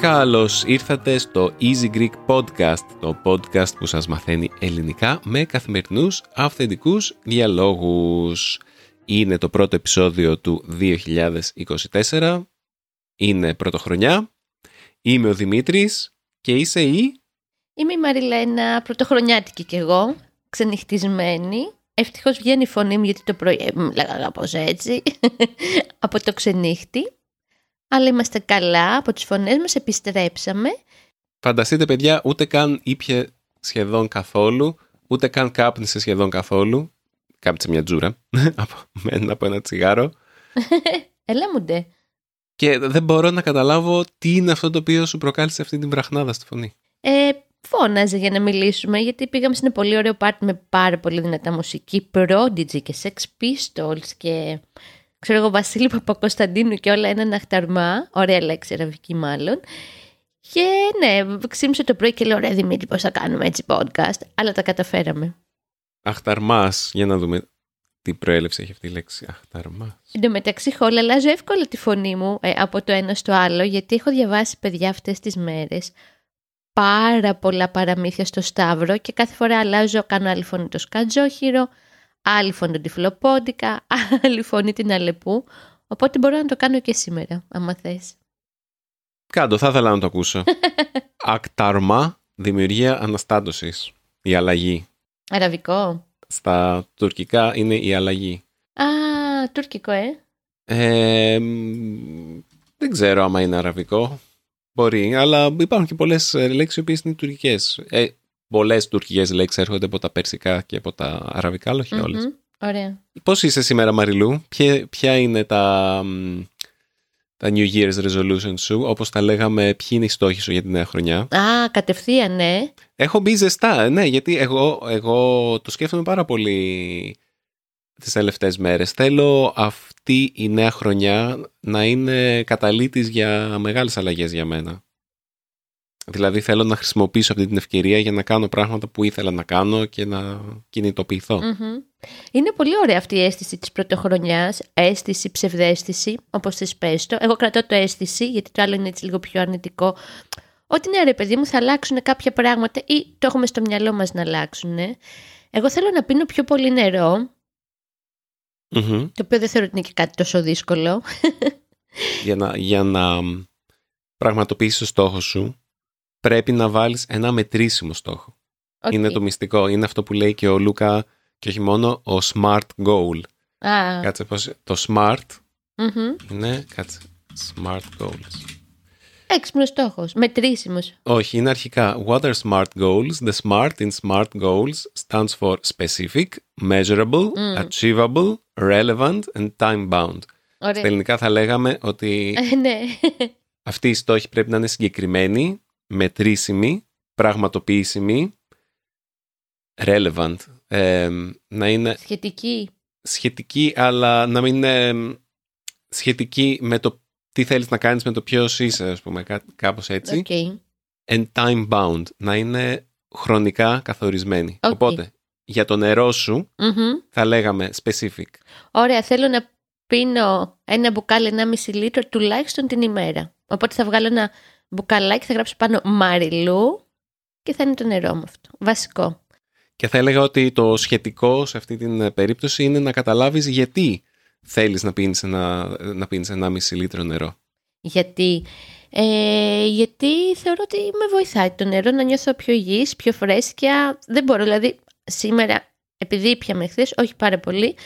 Καλώς ήρθατε στο Easy Greek Podcast, το podcast που σας μαθαίνει ελληνικά με καθημερινούς αυθεντικούς διαλόγους. Είναι το πρώτο επεισόδιο του 2024, είναι πρωτοχρονιά, είμαι ο Δημήτρης και είσαι η... Είμαι η Μαριλένα, πρωτοχρονιάτικη κι εγώ, ξενυχτισμένη. Ευτυχώς βγαίνει η φωνή μου γιατί το πρωί μου λέγαγα πως έτσι, από το ξενύχτη. Αλλά είμαστε καλά, από τις φωνές μας επιστρέψαμε. Φανταστείτε παιδιά, ούτε καν ήπιε σχεδόν καθόλου, ούτε καν κάπνισε σχεδόν καθόλου. Κάπνισε μια τζούρα από ένα τσιγάρο. Έλα μου ντε. Και δεν μπορώ να καταλάβω τι είναι αυτό το οποίο σου προκάλεσε αυτή την βραχνάδα στη φωνή. Φώναζε για να μιλήσουμε, γιατί πήγαμε σε ένα πολύ ωραίο πάρτι με πάρα πολύ δυνατά μουσική. Prodigy και Sex Pistols και... ξέρω εγώ, Βασίλη Παπακωνσταντίνου και όλα έναν αχταρμά, ωραία λέξη αραβική μάλλον. Και ναι, ξύμισε το πρωί και λέω, ρε Δημήτρη, πώς θα κάνουμε έτσι podcast, αλλά τα καταφέραμε. Αχταρμάς, για να δούμε τι προέλευση έχει αυτή η λέξη, αχταρμάς. Εν τω μεταξύ χόλα, αλλάζω εύκολα τη φωνή μου από το ένα στο άλλο, γιατί έχω διαβάσει παιδιά αυτές τις μέρες πάρα πολλά παραμύθια στο Σταύρο και κάθε φορά αλλάζω, κάνω άλλη φωνή το σκατζόχυρο, άλλη φωνή τον τυφλοπόντικα, άλλη φωνή την Αλεπού. Οπότε μπορώ να το κάνω και σήμερα, άμα θες. Κάντο, θα ήθελα να το ακούσω. Ακταρμά, δημιουργία αναστάτωσης. Η αλλαγή. Αραβικό. Στα τουρκικά είναι η αλλαγή. Α, τουρκικό, δεν ξέρω άμα είναι αραβικό. Μπορεί, αλλά υπάρχουν και πολλές λέξεις οι οποίες είναι τουρκικές. Πολλές τουρκικές λέξεις έρχονται από τα περσικά και από τα αραβικά, αλλά όχι όλες. Ωραία. Πώς είσαι σήμερα, Μαριλού? Ποια είναι τα New Year's Resolutions σου, όπως τα λέγαμε, ποιοι είναι οι στόχοι σου για τη νέα χρονιά? Α, κατευθείαν, ναι. Έχω μπει ζεστά, ναι, γιατί εγώ το σκέφτομαι πάρα πολύ τις τελευταίες μέρες. Θέλω αυτή η νέα χρονιά να είναι καταλήτης για μεγάλες αλλαγές για μένα. Δηλαδή θέλω να χρησιμοποιήσω αυτή την ευκαιρία για να κάνω πράγματα που ήθελα να κάνω και να κινητοποιηθώ. Mm-hmm. Είναι πολύ ωραία αυτή η αίσθηση της πρωτοχρονιάς, αίσθηση, ψευδαίσθηση, όπως θες πες το. Εγώ κρατώ το αίσθηση, γιατί το άλλο είναι έτσι λίγο πιο αρνητικό. Ότι ναι ρε παιδί μου, θα αλλάξουν κάποια πράγματα ή το έχουμε στο μυαλό μας να αλλάξουν. Εγώ θέλω να πίνω πιο πολύ νερό, το οποίο δεν θεωρώ ότι είναι και κάτι τόσο δύσκολο. Για να πραγματοποιήσεις το στόχο σου, πρέπει να βάλεις ένα μετρήσιμο στόχο. Okay. Είναι το μυστικό. Είναι αυτό που λέει και ο Λούκα και όχι μόνο, ο SMART goal. Ah. Κάτσε πώς... Το SMART. Mm-hmm. Ναι, κάτσε. SMART goals. Έξυπνος στόχος. Μετρήσιμος. Όχι, είναι αρχικά. What are SMART goals? The SMART in SMART goals stands for specific, measurable, achievable, relevant and time bound. Ωραία. Στα ελληνικά θα λέγαμε ότι αυτοί οι στόχοι πρέπει να είναι συγκεκριμένοι, μετρήσιμη, πραγματοποιήσιμη, relevant, να είναι σχετική, αλλά να μην είναι σχετική με το τι θέλεις να κάνεις, με το ποιος είσαι, ας πούμε, κάπως έτσι. Okay. And time bound, να είναι χρονικά καθορισμένη. Okay. Οπότε, για το νερό σου, θα λέγαμε specific. Ωραία, θέλω να πίνω ένα μπουκάλι 1,5 λίτρο τουλάχιστον την ημέρα. Οπότε θα βγάλω ένα μπουκαλάκι, θα γράψω πάνω Μαριλού και θα είναι το νερό μου αυτό. Βασικό. Και θα έλεγα ότι το σχετικό σε αυτή την περίπτωση είναι να καταλάβεις γιατί θέλεις να πίνεις 1,5 λίτρο νερό. Γιατί? Γιατί θεωρώ ότι με βοηθάει το νερό να νιώθω πιο υγιής, πιο φρέσκια. Δεν μπορώ, δηλαδή σήμερα, επειδή πιαμε χθες, όχι πάρα πολύ,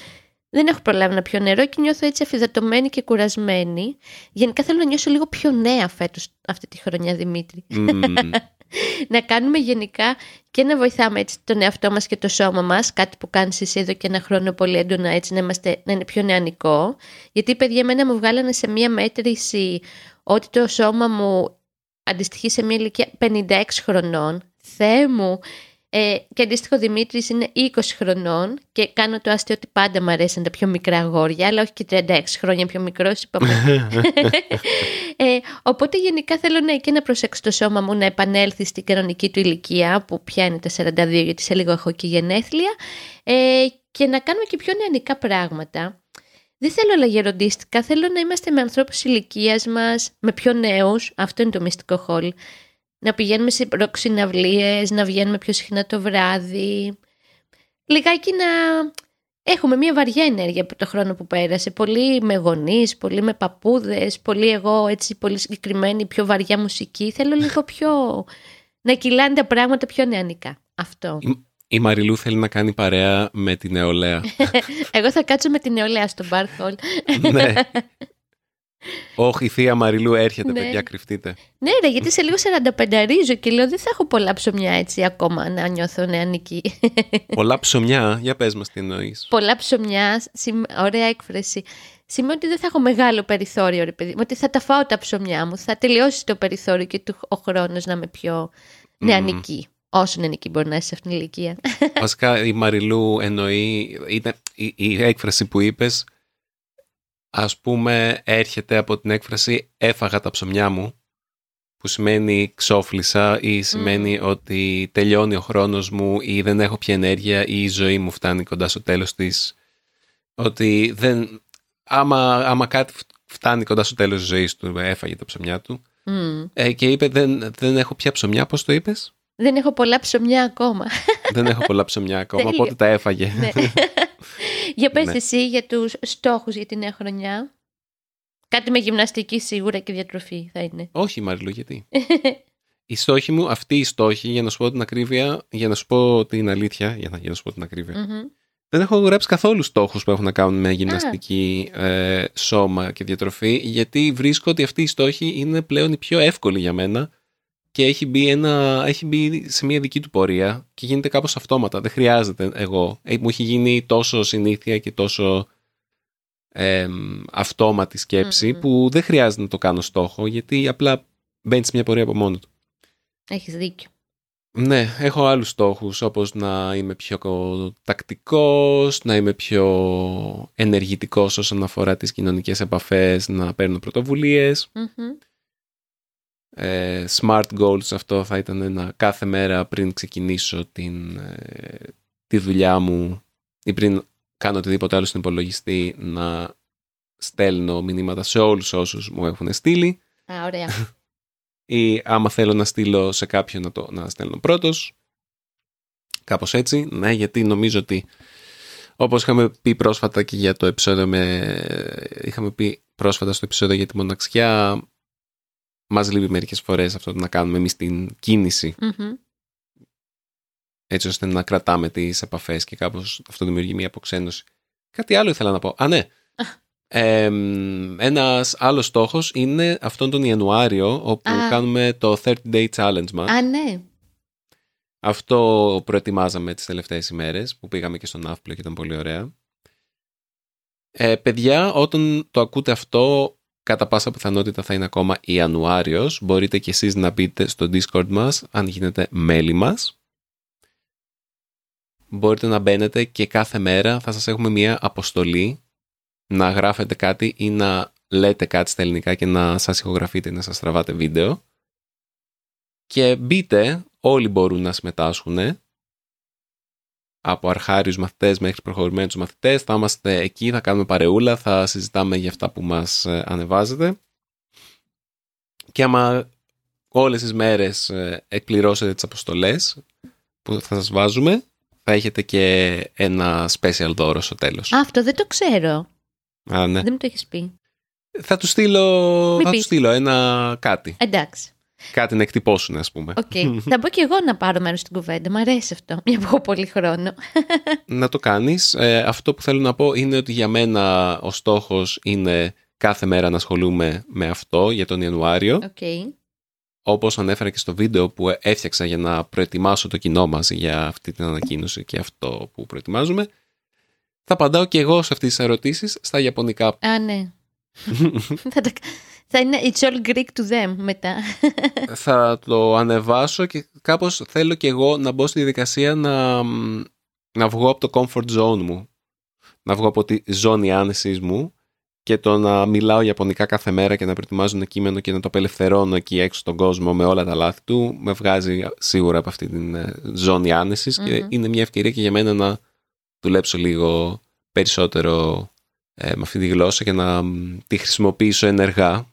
δεν έχω προλάβει να πιω νερό και νιώθω έτσι αφυδατωμένη και κουρασμένη. Γενικά θέλω να νιώσω λίγο πιο νέα φέτος αυτή τη χρονιά, Δημήτρη. Να κάνουμε γενικά και να βοηθάμε έτσι τον εαυτό μας και το σώμα μας, κάτι που κάνεις εσύ εδώ και ένα χρόνο πολύ έντονα, έτσι να είναι πιο νεανικό. Γιατί παιδιά εμένα μου βγάλανε σε μία μέτρηση ότι το σώμα μου αντιστοιχεί σε μία ηλικία 56 χρονών. Θεέ μου, Και αντίστοιχο Δημήτρης είναι 20 χρονών και κάνω το αστείο ότι πάντα μου αρέσαν τα πιο μικρά αγόρια, αλλά όχι και 36 χρόνια πιο μικρός, είπαμε. Οπότε γενικά θέλω και να προσέξω το σώμα μου να επανέλθει στην κανονική του ηλικία που πιάνει τα 42, γιατί σε λίγο έχω και γενέθλια, και να κάνουμε και πιο νεανικά πράγματα. Δεν θέλω όλα γεροντίστικα, θέλω να είμαστε με ανθρώπους ηλικίας μας, με πιο νέους, αυτό είναι το μυστικό χολ. Να πηγαίνουμε σε προξυναυλίες, να βγαίνουμε πιο συχνά το βράδυ. Λιγάκι να έχουμε μια βαριά ενέργεια από το χρόνο που πέρασε. Πολύ με γονείς, πολύ με παππούδες, πολύ εγώ έτσι πολύ συγκεκριμένη, πιο βαριά μουσική. Θέλω λίγο πιο να κυλάνε τα πράγματα πιο νεανικά. Αυτό. Η Μαριλού θέλει να κάνει παρέα με την νεολαία. Εγώ θα κάτσω με την νεολαία στο bar hall. Ναι. Όχι, η θεία Μαριλού έρχεται, ναι. Παιδιά, κρυφτείτε. Ναι, ρε, γιατί σε λίγο 45 ρίζω και λέω δεν θα έχω πολλά ψωμιά έτσι ακόμα να νιώθω νεανική. Πολλά ψωμιά, για πες μας τι εννοείς. Πολλά ψωμιά, ωραία έκφραση. Σημαίνει ότι δεν θα έχω μεγάλο περιθώριο, ρε παιδί, ότι θα τα φάω τα ψωμιά μου, θα τελειώσει το περιθώριο και ο χρόνος να είμαι πιο νεανική. Όσο νεανική μπορεί να είσαι σε αυτήν την ηλικία. Βασικά η Μαριλού εννοεί, ήταν η έκφραση που είπες. Ας πούμε έρχεται από την έκφραση «έφαγα τα ψωμιά μου», που σημαίνει ξόφλησα ή σημαίνει ότι τελειώνει ο χρόνος μου ή δεν έχω πια ενέργεια ή η ζωή μου φτάνει κοντά στο τέλος της. Ότι δεν, άμα κάτι φτάνει κοντά στο τέλος της ζωής του, έφαγε τα ψωμιά του. Και είπε «δεν έχω πια ψωμιά», πώς το είπες? «Δεν έχω πολλά ψωμιά ακόμα». Δεν έχω πολλά ψωμιά ακόμα, οπότε τα έφαγε. Ναι. Για πες εσύ για τους στόχους για τη νέα χρονιά. Κάτι με γυμναστική σίγουρα και διατροφή θα είναι. Όχι Μαριλού, γιατί. Οι στόχοι μου, αυτοί οι στόχοι, για να σου πω την αλήθεια, δεν έχω γράψει καθόλου στόχους που έχουν να κάνουν με γυμναστική, σώμα και διατροφή, γιατί βρίσκω ότι αυτοί οι στόχοι είναι πλέον οι πιο εύκολοι για μένα και έχει μπει σε μια δική του πορεία και γίνεται κάπως αυτόματα. Δεν χρειάζεται εγώ. Μου έχει γίνει τόσο συνήθεια και τόσο αυτόματη σκέψη που δεν χρειάζεται να το κάνω στόχο, γιατί απλά μπαίνει σε μια πορεία από μόνο του. Έχεις δίκιο. Ναι, έχω άλλους στόχους, όπως να είμαι πιο τακτικός, να είμαι πιο ενεργητικός όσον αφορά τις κοινωνικές επαφές, να παίρνω πρωτοβουλίες. SMART goals, αυτό θα ήταν ένα κάθε μέρα πριν ξεκινήσω τη δουλειά μου ή πριν κάνω οτιδήποτε άλλο στον υπολογιστή να στέλνω μηνύματα σε όλους όσους μου έχουν στείλει. Α, ωραία. Ή άμα θέλω να στείλω σε κάποιον να στέλνω πρώτος, κάπως έτσι. Ναι, γιατί νομίζω ότι όπως είχαμε πει πρόσφατα και για το επεισόδιο είχαμε πει πρόσφατα στο επεισόδιο για τη μοναξιά, μας λείπει μερικές φορές αυτό να κάνουμε εμείς την κίνηση, έτσι ώστε να κρατάμε τις επαφές και κάπως αυτό δημιουργεί μια αποξένωση. Κάτι άλλο ήθελα να πω. Α, ναι. Ένας άλλος στόχος είναι αυτόν τον Ιανουάριο, όπου κάνουμε το 30-day challenge μας. Α, ναι. Αυτό προετοιμάζαμε τις τελευταίες ημέρες που πήγαμε και στον Ναύπλιο και ήταν πολύ ωραία. Παιδιά, όταν το ακούτε αυτό, κατά πάσα πιθανότητα θα είναι ακόμα Ιανουάριος. Μπορείτε και εσείς να μπείτε στο Discord μας, αν γίνετε μέλη μας. Μπορείτε να μπαίνετε και κάθε μέρα θα σας έχουμε μια αποστολή να γράφετε κάτι ή να λέτε κάτι στα ελληνικά και να σας ηχογραφείτε ή να σας τραβάτε βίντεο. Και μπείτε, όλοι μπορούν να συμμετάσχουν. Από αρχάριους μαθητές μέχρι προχωρημένους μαθητές. Θα είμαστε εκεί, θα κάνουμε παρεούλα, θα συζητάμε για αυτά που μας ανεβάζετε. Και άμα όλες τις μέρες εκπληρώσετε τις αποστολές που θα σας βάζουμε, θα έχετε και ένα special δώρο στο τέλος. Αυτό δεν το ξέρω. Α, ναι. Δεν μου το έχεις πει. Θα τους στείλω ένα κάτι. Εντάξει. Κάτι να εκτυπώσουν, ας πούμε. Okay. Θα μπω και εγώ να πάρω μέρος στην κουβέντα. Μ' αρέσει αυτό, μια που έχω πολύ χρόνο. Να το κάνεις. Αυτό που θέλω να πω είναι ότι για μένα ο στόχος είναι κάθε μέρα να ασχολούμαι με αυτό για τον Ιανουάριο. Okay. Όπως ανέφερα και στο βίντεο που έφτιαξα για να προετοιμάσω το κοινό μας για αυτή την ανακοίνωση και αυτό που προετοιμάζουμε, θα απαντάω και εγώ σε αυτές τις ερωτήσεις στα ιαπωνικά. Α, ναι. Θα είναι it's all Greek to them μετά. Θα το ανεβάσω και κάπως θέλω και εγώ να μπω στη διαδικασία να βγω από το comfort zone μου. Να βγω από τη ζώνη άνεσης μου και το να μιλάω ιαπωνικά κάθε μέρα και να προετοιμάζω ένα κείμενο και να το απελευθερώνω εκεί έξω στον κόσμο με όλα τα λάθη του, με βγάζει σίγουρα από αυτή τη ζώνη άνεσης, mm-hmm. και είναι μια ευκαιρία και για μένα να δουλέψω λίγο περισσότερο με αυτή τη γλώσσα και να τη χρησιμοποιήσω ενεργά,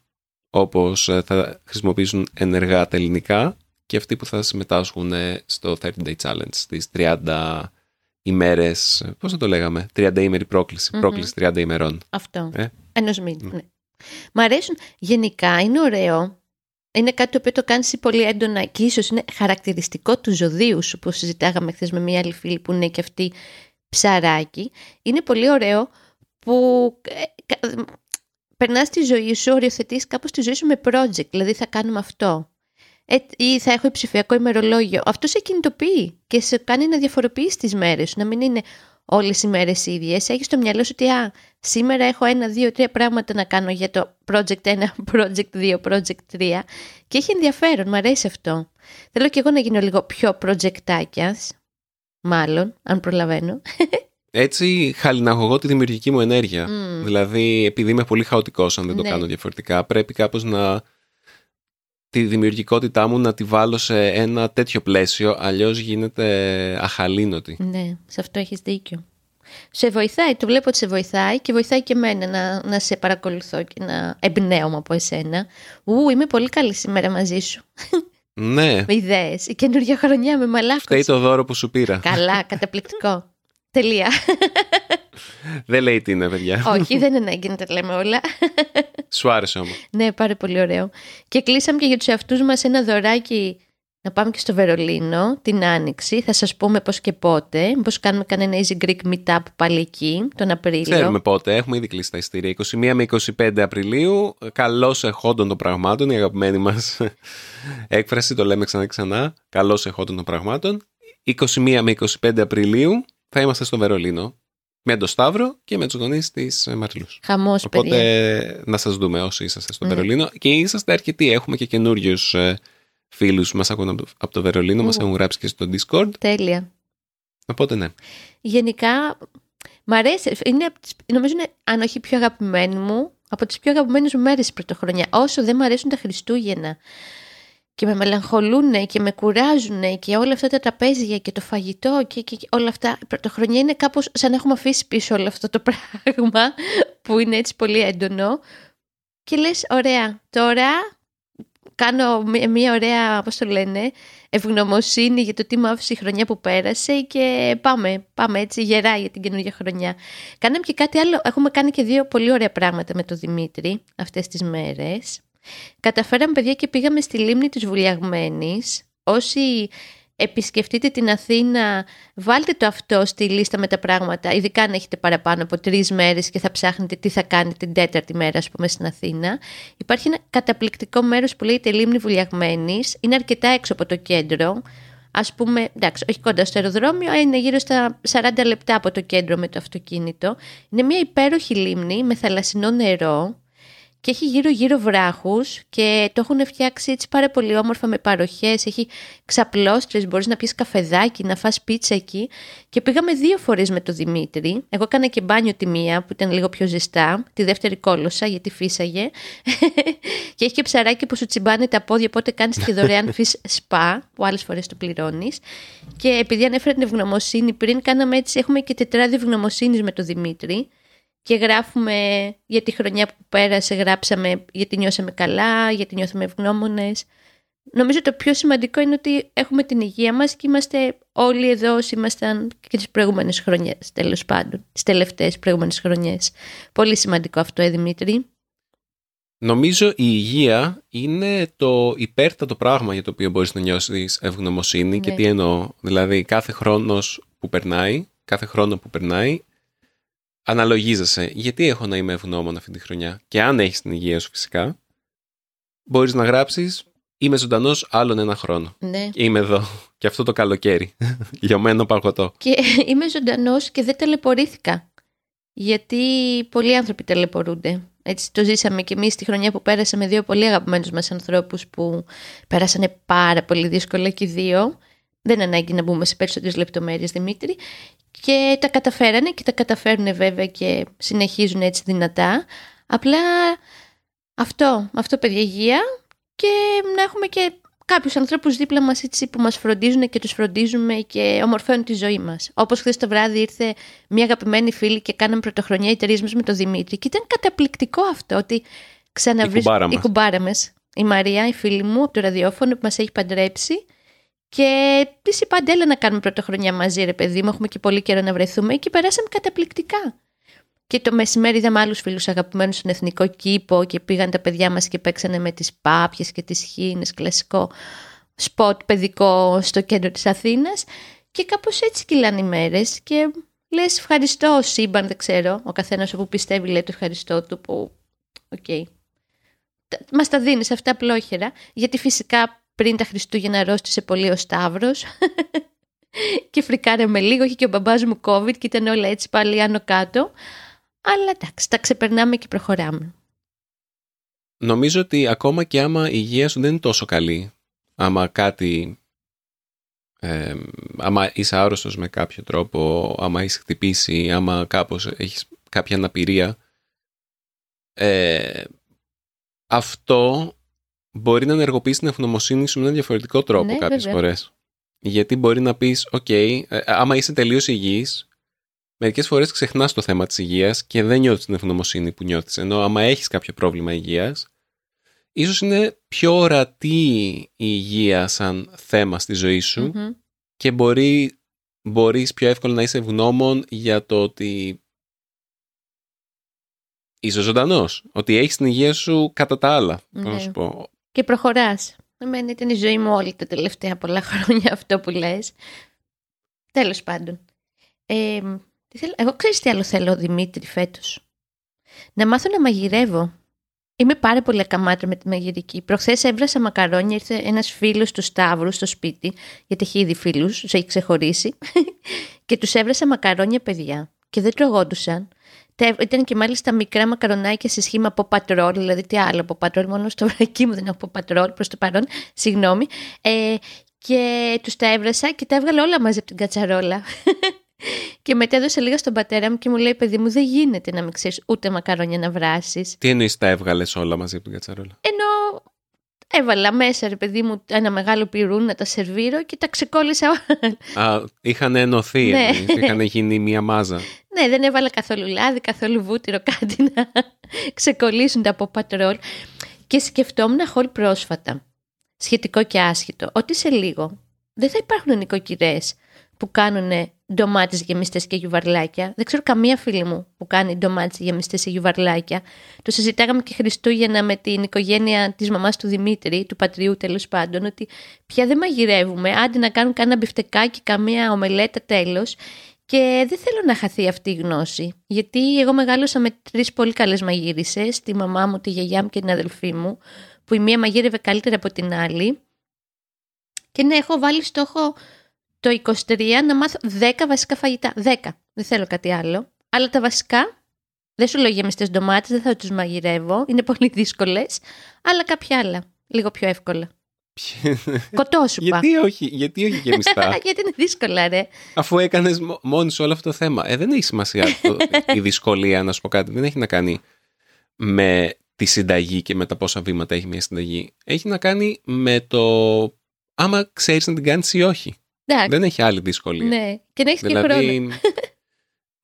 όπως θα χρησιμοποιήσουν ενεργά τα ελληνικά και αυτοί που θα συμμετάσχουν στο 30-day challenge, στις 30 ημέρες, πώς θα το λέγαμε, 30 ημέρη πρόκληση, mm-hmm. πρόκληση 30 ημερών. Αυτό, ενός μήνα, ναι. Μ' αρέσουν, γενικά είναι ωραίο, είναι κάτι το οποίο το κάνεις πολύ έντονα και ίσως είναι χαρακτηριστικό του ζωδίου σου, που συζητάγαμε χθες με μια άλλη φίλη που είναι και αυτή ψαράκι. Είναι πολύ ωραίο που περνάς τη ζωή σου, οριοθετείς κάπως τη ζωή σου με project, δηλαδή θα κάνουμε αυτό ή θα έχω ψηφιακό ημερολόγιο. Αυτό σε κινητοποιεί και σε κάνει να διαφοροποιείς τις μέρες σου, να μην είναι όλες οι μέρες οι ίδιες. Έχεις στο μυαλό σου ότι σήμερα έχω 1, 2, 3 πράγματα να κάνω για το project 1, project 2, project 3 και έχει ενδιαφέρον, μου αρέσει αυτό. Θέλω και εγώ να γίνω λίγο πιο projectάκιας, μάλλον, αν προλαβαίνω. Έτσι χαλιναγωγώ τη δημιουργική μου ενέργεια. Mm. Δηλαδή, επειδή είμαι πολύ χαοτικός, αν δεν το κάνω διαφορετικά, πρέπει κάπως να τη δημιουργικότητά μου να τη βάλω σε ένα τέτοιο πλαίσιο, αλλιώς γίνεται αχαλήνωτη. Ναι, σε αυτό έχεις δίκιο. Σε βοηθάει, το βλέπω ότι σε βοηθάει και βοηθάει και εμένα να σε παρακολουθώ και να εμπνέομαι από εσένα. Είμαι πολύ καλή σήμερα μαζί σου. Ναι. Με ιδέες, η καινούργια χρονιά με μαλάκωση. Φταίει το δώρο που σου πήρα. Καλά, καταπληκτικό. Τελεία. Δεν λέει τι είναι, παιδιά. Όχι, δεν είναι ανάγκη να τα λέμε όλα. Σου άρεσε όμως. Ναι, πάρα πολύ ωραίο. Και κλείσαμε και για τους εαυτούς μας ένα δωράκι να πάμε και στο Βερολίνο την Άνοιξη. Θα σας πούμε πώς και πότε. Πώς κάνουμε κανένα Easy Greek Meetup πάλι εκεί τον Απρίλιο. Ξέρουμε πότε. Έχουμε ήδη κλείσει τα εισιτήρια. 21 με 25 Απριλίου. Καλώς εχόντων των πραγμάτων. Η αγαπημένη μας έκφραση, το λέμε ξανά και ξανά. Καλώς εχόντων των πραγμάτων. 21 με 25 Απριλίου. Θα είμαστε στο Βερολίνο με τον Σταύρο και με τους γονείς της Μαριλούς. Χαμός, οπότε, παιδιά. Να σας δούμε όσοι είσαστε στο Βερολίνο. Και είσαστε αρκετοί. Έχουμε και καινούριους φίλους που μας ακούνε από το Βερολίνο. Μας έχουν γράψει και στο Discord. Τέλεια. Οπότε ναι. Γενικά, μ' αρέσει. Νομίζω είναι, αν όχι πιο αγαπημένη μου, από τις πιο αγαπημένες μου μέρες πρωτοχρονιά. Όσο δεν μ' αρέσουν τα Χριστούγεννα και με μελαγχολούν και με κουράζουν και όλα αυτά τα τραπέζια και το φαγητό και όλα αυτά. Η πρωτοχρονιά είναι κάπως σαν να έχουμε αφήσει πίσω όλο αυτό το πράγμα που είναι έτσι πολύ έντονο. Και λες, ωραία, τώρα κάνω μια ωραία, πώς το λένε, ευγνωμοσύνη για το τι μ' άφησε η χρονιά που πέρασε και πάμε έτσι γερά για την καινούργια χρονιά. Κάναμε και κάτι άλλο, έχουμε κάνει και 2 πολύ ωραία πράγματα με τον Δημήτρη αυτές τις μέρες. Καταφέραμε, παιδιά, και πήγαμε στη λίμνη της Βουλιαγμένης. Όσοι επισκεφτείτε την Αθήνα, βάλτε το αυτό στη λίστα με τα πράγματα, ειδικά αν έχετε παραπάνω από 3 μέρες και θα ψάχνετε τι θα κάνετε την 4η μέρα, ας πούμε, στην Αθήνα. Υπάρχει ένα καταπληκτικό μέρος που λέγεται Λίμνη Βουλιαγμένης. Είναι αρκετά έξω από το κέντρο. Ας πούμε, εντάξει, όχι κοντά στο αεροδρόμιο, είναι γύρω στα 40 λεπτά από το κέντρο με το αυτοκίνητο. Είναι μια υπέροχη λίμνη με θαλασσινό νερό. Και έχει γύρω-γύρω βράχους και το έχουν φτιάξει έτσι πάρα πολύ όμορφα με παροχές. Έχει ξαπλώστρες, μπορείς να πεις καφεδάκι, να φας πίτσα εκεί. Και πήγαμε 2 φορές με τον Δημήτρη. Εγώ έκανα και μπάνιο τη μία που ήταν λίγο πιο ζεστά. Τη δεύτερη κόλωσα γιατί φύσαγε. Και έχει και ψαράκι που σου τσιμπάνε τα πόδια, οπότε κάνεις και δωρεάν φύς σπα, που άλλες φορές το πληρώνεις. Και επειδή ανέφερα την ευγνωμοσύνη πριν, κάναμε έτσι, έχουμε και τετράδιο ευγνωμοσύνης με τον Δημήτρη. Και γράφουμε για τη χρονιά που πέρασε, γράψαμε γιατί νιώσαμε καλά, γιατί νιώθαμε ευγνώμονες. Νομίζω το πιο σημαντικό είναι ότι έχουμε την υγεία μας και είμαστε όλοι εδώ όσοι ήμασταν και τις προηγούμενες χρονιές, τέλος πάντων, τις τελευταίες προηγούμενες χρονιές. Πολύ σημαντικό αυτό, Δημήτρη. Νομίζω η υγεία είναι το υπέρτατο πράγμα για το οποίο μπορείς να νιώσεις ευγνωμοσύνη. Ναι. Και τι εννοώ, δηλαδή κάθε χρόνο που περνάει, αναλογίζεσαι γιατί έχω να είμαι ευγνώμων αυτή τη χρονιά. Και αν έχεις την υγεία σου, φυσικά, μπορείς να γράψεις είμαι ζωντανός άλλον ένα χρόνο. Ναι. Και είμαι εδώ. Και αυτό το καλοκαίρι. Λιωμένο παγωτό. Και είμαι ζωντανός και δεν ταλαιπωρήθηκα. Γιατί πολλοί άνθρωποι ταλαιπωρούνται Έτσι το ζήσαμε και εμείς τη χρονιά που πέρασε με δύο πολύ αγαπημένους μας ανθρώπους που πέρασανε πάρα πολύ δύσκολα και δύο. Δεν ανάγκη να μπούμε σε περισσότερες λεπτομέρειες, Δημήτρη. Και τα καταφέρανε και τα καταφέρνουν βέβαια και συνεχίζουν έτσι δυνατά. Απλά αυτό παιδιά, υγεία και να έχουμε και κάποιους ανθρώπους δίπλα μας έτσι που μας φροντίζουν και τους φροντίζουμε και ομορφαίνουν τη ζωή μας. Όπως χθες το βράδυ ήρθε μια αγαπημένη φίλη και κάναμε πρωτοχρονιά εταιρείες με τον Δημήτρη και ήταν καταπληκτικό αυτό ότι ξαναβρίσκουμε η κουμπάρα μας. Η Μαρία, η φίλη μου από το ραδιόφωνο που μας έχει παντρέψει. Και τη είπα: Αντέλα να κάνουμε πρωτοχρονιά μαζί, ρε παιδί μου. Έχουμε και πολύ καιρό να βρεθούμε και περάσαμε καταπληκτικά. Και το μεσημέρι είδαμε άλλους φίλους αγαπημένους στον Εθνικό Κήπο και πήγαν τα παιδιά μας και παίξανε με τις πάπιες και τις χήνες. Κλασικό σποτ παιδικό στο κέντρο της Αθήνας. Και κάπως έτσι κυλάνε οι μέρες. Και λες: Ευχαριστώ, σύμπαν, δεν ξέρω. Ο καθένας όπου πιστεύει λέει το ευχαριστώ του. Που, okay. Μας τα δίνεις αυτά πλόχερα, γιατί φυσικά. Πριν τα Χριστούγεννα αρρώστησε πολύ ο Σταύρος και φρικάραμε λίγο, είχε και ο μπαμπάς μου COVID και ήταν όλα έτσι πάλι άνω κάτω. Αλλά εντάξει, τα ξεπερνάμε και προχωράμε. Νομίζω ότι ακόμα και άμα η υγεία σου δεν είναι τόσο καλή, άμα είσαι άρρωστος με κάποιο τρόπο, άμα είσαι χτυπήσει, άμα κάπως έχεις κάποια αναπηρία, αυτό... μπορεί να ενεργοποιήσει την ευγνωμοσύνη σου με έναν διαφορετικό τρόπο κάποιες φορές. Γιατί μπορεί να πεις, άμα είσαι τελείως υγιής, μερικές φορές ξεχνάς το θέμα της υγείας και δεν νιώθεις την ευγνωμοσύνη που νιώθεις. Ενώ άμα έχεις κάποιο πρόβλημα υγείας, ίσως είναι πιο ορατή η υγεία σαν θέμα στη ζωή σου και μπορείς πιο εύκολα να είσαι ευγνώμων για το ότι είσαι ζωντανός, ότι έχεις την υγεία σου κατά τα άλλα. Να σου πω. Και προχωράς. Εμένα ήταν η ζωή μου όλη τα τελευταία πολλά χρόνια αυτό που λες. Τέλος πάντων. Εγώ ξέρεις τι άλλο θέλω, Δημήτρη, φέτος. Να μάθω να μαγειρεύω. Είμαι πάρα πολύ ακαμάτρα με τη μαγειρική. Προχθές έβρασα μακαρόνια, ήρθε ένας φίλος του Σταύρου στο σπίτι, γιατί έχει ήδη φίλους, τους έχει ξεχωρίσει. Και τους έβρασα μακαρόνια, παιδιά. Και δεν τρογόντουσαν. Ήταν και μάλιστα μικρά μακαρονάκια σε σχήμα από πατρόλ, δηλαδή τι άλλο από πατρόλ, μόνο στο βρακί μου δεν έχω από πατρόλ προς το παρόν, συγγνώμη. Και τους τα έβρασα και τα έβγαλα όλα μαζί από την κατσαρόλα. Και μετά έδωσε λίγα στον πατέρα μου και μου λέει: Παιδί μου, δεν γίνεται να μην ξέρεις ούτε μακαρόνια να βράσεις. Τι εννοείς τα έβγαλες όλα μαζί από την κατσαρόλα? Ενώ έβαλα μέσα, ρε παιδί μου, ένα μεγάλο πυρούν να τα σερβίρω και τα ξεκόλλησα όλα. Είχαν ενωθεί, είχαν γίνει μία μάζα. Ναι, δεν έβαλα καθόλου λάδι, καθόλου βούτυρο, κάτι να ξεκολλήσουν τα από πατρόλ. Και σκεφτόμουν χόλ πρόσφατα, σχετικό και άσχετο, ότι σε λίγο δεν θα υπάρχουν νοικοκυρές που κάνουν ντομάτες γεμιστές και γιουβαρλάκια. Δεν ξέρω καμία φίλη μου που κάνει ντομάτες γεμιστές και γιουβαρλάκια. Το συζητάγαμε και Χριστούγεννα με την οικογένεια της μαμάς του Δημήτρη, του πατριού τέλος πάντων, ότι πια δεν μαγειρεύουμε, άντε να κάνουν κάνα μπιφτεκάκι, καμία ομελέτα τέλος. Και δεν θέλω να χαθεί αυτή η γνώση, γιατί εγώ μεγάλωσα με τρεις πολύ καλές μαγείρισες, τη μαμά μου, τη γιαγιά μου και την αδελφή μου, που η μία μαγείρευε καλύτερα από την άλλη. Και ναι, έχω βάλει στόχο το 23 να μάθω 10 βασικά φαγητά. 10. Δεν θέλω κάτι άλλο. Αλλά τα βασικά, δεν σου λέω γεμιστές ντομάτες, δεν θα τους μαγειρεύω, είναι πολύ δύσκολες, αλλά κάποια άλλα, λίγο πιο εύκολα. Κοτόσουπα. Γιατί όχι γεμιστά? Γιατί είναι δύσκολα, ρε. Αφού έκανες μόνη σου όλο αυτό το θέμα. Δεν έχει σημασία η δυσκολία, να σου πω κάτι. Δεν έχει να κάνει με τη συνταγή και με τα πόσα βήματα έχει μια συνταγή. Έχει να κάνει με το άμα ξέρεις να την κάνεις ή όχι. Ντάξει. Δεν έχει άλλη δυσκολία. Ναι. Και να έχεις δηλαδή, και χρόνο.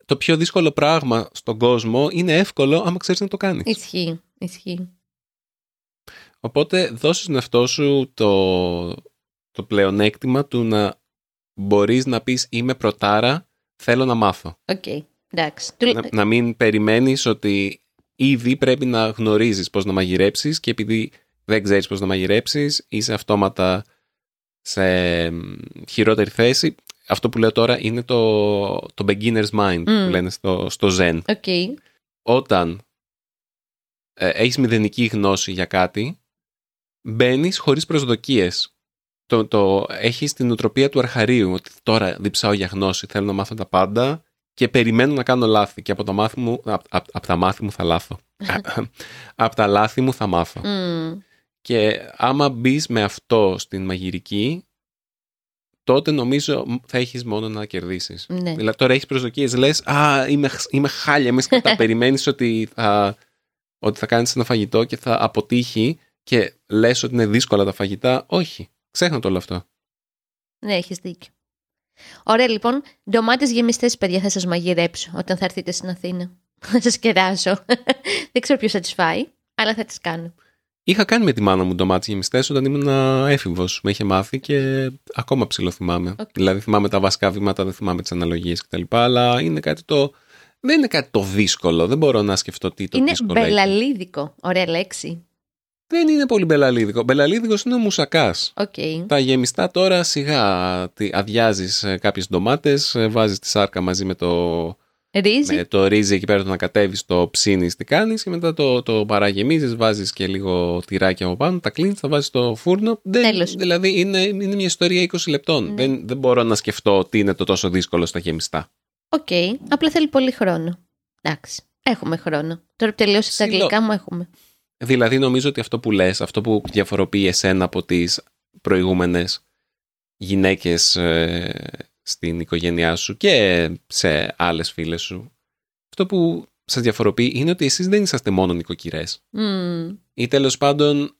Το πιο δύσκολο πράγμα στον κόσμο είναι εύκολο άμα ξέρεις να το κάνεις. Ισχύει. Οπότε δώσεις στον εαυτό σου το πλεονέκτημα του να μπορείς να πεις είμαι πρωτάρα, θέλω να μάθω. Εντάξει. Να μην περιμένεις ότι ήδη πρέπει να γνωρίζεις πώς να μαγειρέψεις και επειδή δεν ξέρεις πώς να μαγειρέψεις είσαι αυτόματα σε χειρότερη θέση. Αυτό που λέω τώρα είναι το beginner's mind που λένε στο Zen. Όταν έχεις μηδενική γνώση για κάτι, μπαίνεις χωρίς προσδοκίες. Έχεις την νοοτροπία του αρχαρίου, ότι τώρα διψάω για γνώση, θέλω να μάθω τα πάντα και περιμένω να κάνω λάθη και από τα μάθη μου θα λάθω. από τα λάθη μου θα μάθω. Και άμα μπεις με αυτό στην μαγειρική, τότε νομίζω θα έχεις μόνο να κερδίσεις. Ναι. Δηλαδή τώρα έχεις προσδοκίες, λες «Α, είμαι χάλια, είμαι σκατά». Περιμένεις ότι θα κάνεις ένα φαγητό και θα αποτύχει και λες ότι είναι δύσκολα τα φαγητά. Όχι, ξέχνα το όλο αυτό. Ναι, έχεις δίκιο. Ωραία, λοιπόν, ντομάτες γεμιστές, παιδιά, θα σας μαγειρέψω όταν θα έρθετε στην Αθήνα. Θα σας κεράσω. Δεν ξέρω ποιος θα τις φάει, αλλά θα τις κάνω. Είχα κάνει με τη μάνα μου ντομάτες γεμιστές όταν ήμουν έφηβος. Με είχε μάθει και ακόμα ψιλοθυμάμαι. Okay. Δηλαδή, θυμάμαι τα βασικά βήματα, δεν θυμάμαι τις αναλογίες κτλ. Αλλά είναι κάτι το... δεν είναι κάτι το δύσκολο. Δεν μπορώ να σκεφτώ τι το είναι δύσκολο. Είναι μπελαλίδικο. Ωραία λέξη. Δεν είναι πολύ μπελαλίδικο. Μπελαλίδικος είναι ο μουσακάς. Okay. Τα γεμιστά τώρα σιγά. Αδειάζεις κάποιες ντομάτες, βάζεις τη σάρκα μαζί με το ρύζι εκεί πέρα, το να κατέβεις, το ψήνεις, τι κάνεις και μετά το παραγεμίζεις, βάζεις και λίγο τυράκι από πάνω, τα κλείνεις, θα βάζεις στο φούρνο. Τέλος. Δηλαδή είναι μια ιστορία 20 λεπτών. Ναι. Δεν μπορώ να σκεφτώ τι είναι το τόσο δύσκολο στα γεμιστά. Οκ. Okay. Απλά θέλει πολύ χρόνο. Εντάξει. Έχουμε χρόνο. Τώρα που τελειώσει τα αγγλικά μου έχουμε. Δηλαδή νομίζω ότι αυτό που λες, αυτό που διαφοροποιεί εσένα από τις προηγούμενες γυναίκες στην οικογένειά σου και σε άλλες φίλες σου, αυτό που σας διαφοροποιεί είναι ότι εσείς δεν είσαστε μόνο νοικοκυρές. Ή τέλος πάντων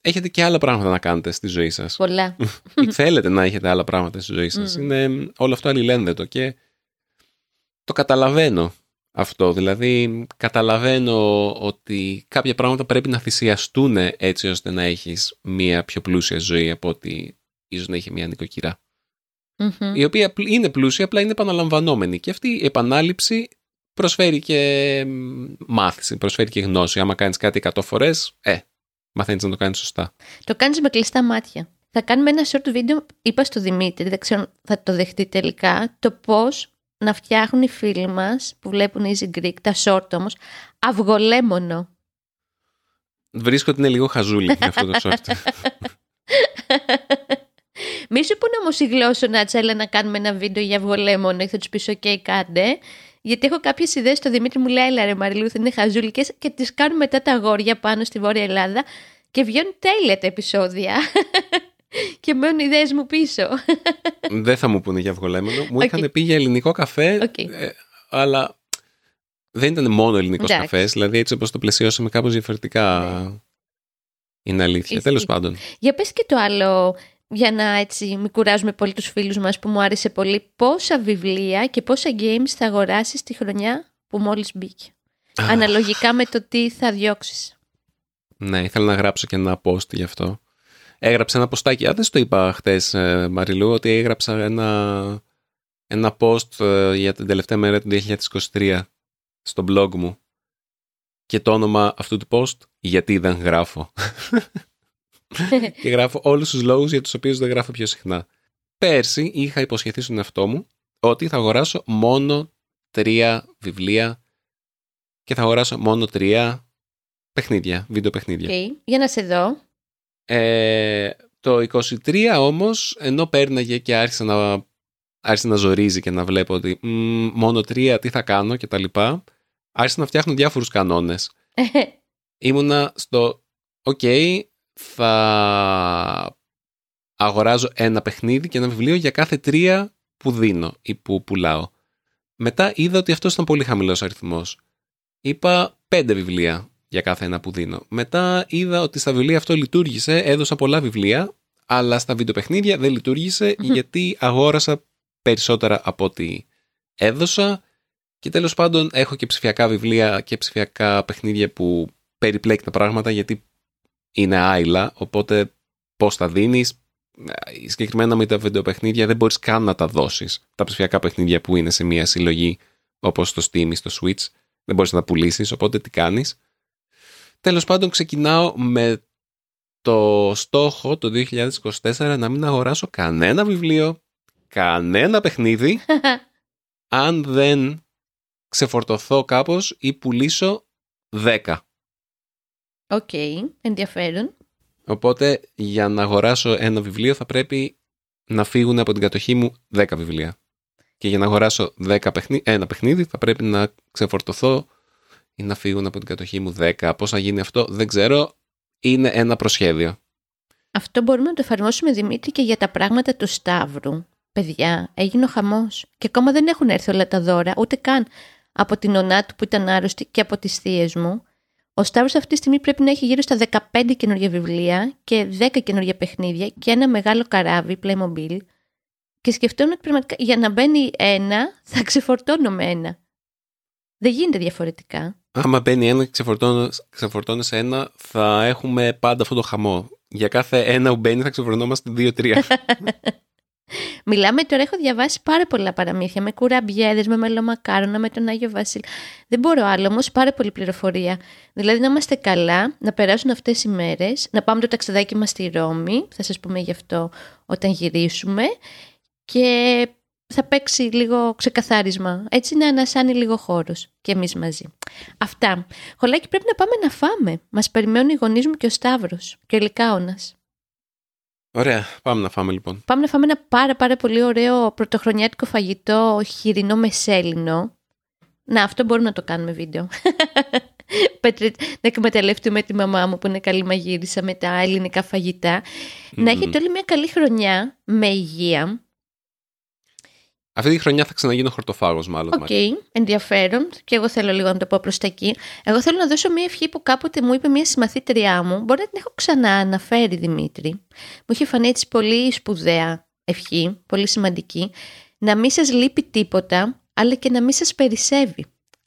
έχετε και άλλα πράγματα να κάνετε στη ζωή σας. Πολλά. Ή θέλετε να έχετε άλλα πράγματα στη ζωή σας. Είναι όλο αυτό αλληλένδετο και το καταλαβαίνω. Αυτό, δηλαδή καταλαβαίνω ότι κάποια πράγματα πρέπει να θυσιαστούν έτσι ώστε να έχεις μια πιο πλούσια ζωή από ότι ίσως να είχε μια νοικοκυρά. Η οποία είναι πλούσια, απλά είναι επαναλαμβανόμενη και αυτή η επανάληψη προσφέρει και μάθηση, προσφέρει και γνώση. Άμα κάνεις κάτι 100 φορές, μαθαίνεις να το κάνεις σωστά. Το κάνεις με κλειστά μάτια. Θα κάνουμε ένα short video, είπα στο Δημήτρη, δεν ξέρω θα το δεχτεί τελικά, το πώς να φτιάχνουν οι φίλοι μας που βλέπουν Easy Greek, τα short όμως, αυγολέμονο. Βρίσκω ότι είναι λίγο χαζούλη αυτό το short. Μη σου πούνε όμως η γλώσσονα, τσέλα να κάνουμε ένα βίντεο για αυγολέμονο και θα τους πεις ok, κάντε. Γιατί έχω κάποιες ιδέες στο Δημήτρη μου λέει, έλα ρε Μαριλού, θα είναι χαζούλικες και τις κάνουν μετά τα αγόρια πάνω στη Βόρεια Ελλάδα και βγαίνουν τέλεια τα επεισόδια. Και μένουν ιδέες μου πίσω. Δεν θα μου πούνε για αυγολέμονο. Μου είχαν πει για ελληνικό καφέ, αλλά δεν ήταν μόνο ελληνικός καφές. Δηλαδή έτσι όπως το πλαισιώσαμε κάπως διαφορετικά. Είναι αλήθεια. Τέλος πάντων. Για πες και το άλλο, για να έτσι μην κουράζουμε πολύ τους φίλους μας που μου άρεσε πολύ. Πόσα βιβλία και πόσα games θα αγοράσεις τη χρονιά που μόλις μπήκε, αναλογικά με το τι θα διώξεις. Ναι, ήθελα να γράψω και ένα post γι' αυτό. Έγραψα ένα ποστάκι, δεν σου το είπα χτες Μαριλού, ότι έγραψα ένα post για την τελευταία μέρα του 2023 στο blog μου και το όνομα αυτού του post «Γιατί δεν γράφω». Και γράφω όλους τους λόγους για τους οποίους δεν γράφω πιο συχνά. Πέρσι είχα υποσχεθεί στον εαυτό μου ότι θα αγοράσω μόνο 3 βιβλία και θα αγοράσω μόνο 3 παιχνίδια, βίντεο παιχνίδια. Για να σε δω. Το 23 όμως, ενώ πέρναγε και άρχισε να ζορίζει και να βλέπω ότι μόνο 3, τι θα κάνω και τα λοιπά, άρχισα να φτιάχνω διάφορους κανόνες. Ήμουνα στο θα αγοράζω ένα παιχνίδι και ένα βιβλίο για κάθε 3 που δίνω ή που πουλάω. Μετά είδα ότι αυτός ήταν πολύ χαμηλός αριθμός. Είπα 5 βιβλία για κάθε ένα που δίνω. Μετά είδα ότι στα βιβλία αυτό λειτουργήσε, έδωσα πολλά βιβλία, αλλά στα βιντεοπαιχνίδια δεν λειτουργήσε γιατί αγόρασα περισσότερα από ό,τι έδωσα και τέλος πάντων έχω και ψηφιακά βιβλία και ψηφιακά παιχνίδια που περιπλέκει τα πράγματα γιατί είναι άειλα, οπότε πώς τα δίνεις, συγκεκριμένα με τα βιντεοπαιχνίδια δεν μπορείς καν να τα δώσεις. Τα ψηφιακά παιχνίδια που είναι σε μια συλλογή όπως το Steam ή στο Switch δεν μπορείς να τα πουλήσεις, οπότε τι κάνεις. Τέλος πάντων ξεκινάω με το στόχο το 2024 να μην αγοράσω κανένα βιβλίο, κανένα παιχνίδι, αν δεν ξεφορτωθώ κάπως ή πουλήσω 10. Ενδιαφέρον. Οπότε για να αγοράσω ένα βιβλίο θα πρέπει να φύγουν από την κατοχή μου 10 βιβλία. Και για να αγοράσω ένα παιχνίδι θα πρέπει να ξεφορτωθώ ή να φύγουν από την κατοχή μου 10. Πώς θα γίνει αυτό, δεν ξέρω. Είναι ένα προσχέδιο. Αυτό μπορούμε να το εφαρμόσουμε, Δημήτρη, και για τα πράγματα του Σταύρου. Παιδιά, έγινε ο χαμός. Και ακόμα δεν έχουν έρθει όλα τα δώρα, ούτε καν από την ονά του που ήταν άρρωστη και από τις θείες μου. Ο Σταύρος αυτή τη στιγμή πρέπει να έχει γύρω στα 15 καινούργια βιβλία και 10 καινούργια παιχνίδια και ένα μεγάλο καράβι, Playmobil. Και σκεφτόμουν ότι πραγματικά για να μπαίνει ένα, θα ξεφορτώνω με ένα. Δεν γίνεται διαφορετικά. Άμα μπαίνει ένα και ξεφορτώνει σε ένα, θα έχουμε πάντα αυτό το χαμό. Για κάθε ένα που μπαίνει, θα ξεφορτωνόμαστε 2-3. Μιλάμε τώρα, έχω διαβάσει πάρα πολλά παραμύθια με κουραμπιέδες, με μελομακάρονα, με τον Άγιο Βασίλη. Δεν μπορώ άλλο, όμως πάρα πολύ πληροφορία. Δηλαδή να είμαστε καλά, να περάσουν αυτές οι μέρες, να πάμε το ταξιδάκι μας στη Ρώμη, θα σας πούμε γι' αυτό όταν γυρίσουμε, και θα παίξει λίγο ξεκαθάρισμα. Έτσι να ανασάνει λίγο χώρος και εμείς μαζί. Αυτά. Χολάκι, πρέπει να πάμε να φάμε. Μας περιμένουν οι γονείς μου και ο Σταύρος και ο Λυκάωνας. Ωραία, πάμε να φάμε λοιπόν. Πάμε να φάμε ένα πάρα πολύ ωραίο πρωτοχρονιάτικο φαγητό χοιρινό μεσέλινο. Να, αυτό μπορούμε να το κάνουμε βίντεο. Να εκμεταλλευτούμε τη μαμά μου που είναι καλή μαγείρισα με τα ελληνικά φαγητά. Να έχετε όλη μια καλή χρονιά με υγεία. Αυτή τη χρονιά θα ξαναγίνω χορτοφάγος μάλλον. Οκ, ενδιαφέρον. Και εγώ θέλω λίγο να το πω προς τα εκεί. Εγώ θέλω να δώσω μια ευχή που κάποτε μου είπε μια συμμαθήτριά μου. Μπορεί να την έχω ξανααναφέρει, Δημήτρη. Μου είχε φανεί έτσι πολύ σπουδαία ευχή, πολύ σημαντική. Να μην σας λείπει τίποτα, αλλά και να μην σας περισσεύει.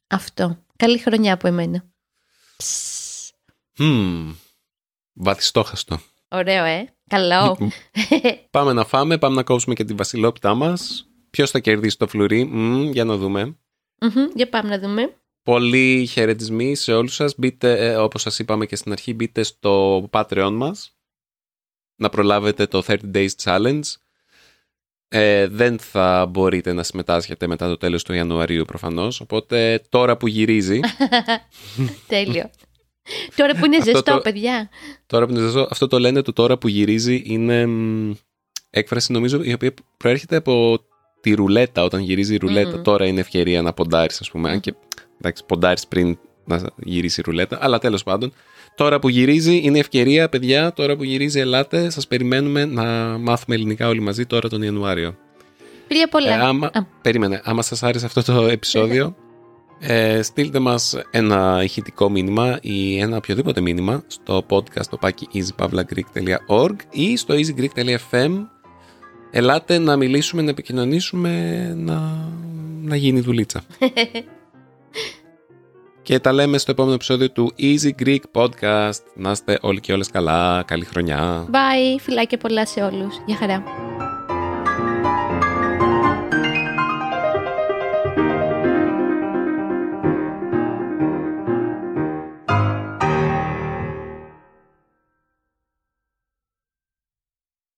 Αυτό. Καλή χρονιά από εμένα. Βαθιστόχαστο. Ωραίο, καλό. Πάμε να φάμε, πάμε να κόψουμε και τη βασιλόπιτά μας. Ποιος θα κερδίσει το φλουρί, για να δούμε. Για πάμε να δούμε. Πολλοί χαιρετισμοί σε όλους σας. Μπείτε, όπως σας είπαμε και στην αρχή, μπείτε στο Patreon μας. Να προλάβετε το 30 Days Challenge. Δεν θα μπορείτε να συμμετάσχετε μετά το τέλος του Ιανουαρίου προφανώς. Οπότε τώρα που γυρίζει... Τέλειο. Τώρα που είναι ζεστό, παιδιά. Τώρα που είναι ζεστό. Αυτό το λένε το τώρα που γυρίζει είναι έκφραση, νομίζω, η οποία προέρχεται από... τη ρουλέτα, όταν γυρίζει η ρουλέτα, τώρα είναι ευκαιρία να ποντάρεις, ας πούμε. Αν και εντάξει, ποντάρεις πριν να γυρίσει η ρουλέτα, αλλά τέλος πάντων. Τώρα που γυρίζει είναι ευκαιρία, παιδιά. Τώρα που γυρίζει, ελάτε. Σας περιμένουμε να μάθουμε ελληνικά όλοι μαζί τώρα τον Ιανουάριο. Φιλιά πολλά. Περίμενε, άμα σας άρεσε αυτό το επεισόδιο, στείλτε μας ένα ηχητικό μήνυμα ή ένα οποιοδήποτε μήνυμα στο podcast, το easypavlagreek.org ή στο easygreek.fm. Ελάτε να μιλήσουμε, να επικοινωνήσουμε, να γίνει δουλίτσα. Και τα λέμε στο επόμενο επεισόδιο του Easy Greek Podcast. Να είστε όλοι και όλες καλά. Καλή χρονιά. Bye. Φιλάκια πολλά σε όλους. Γεια χαρά.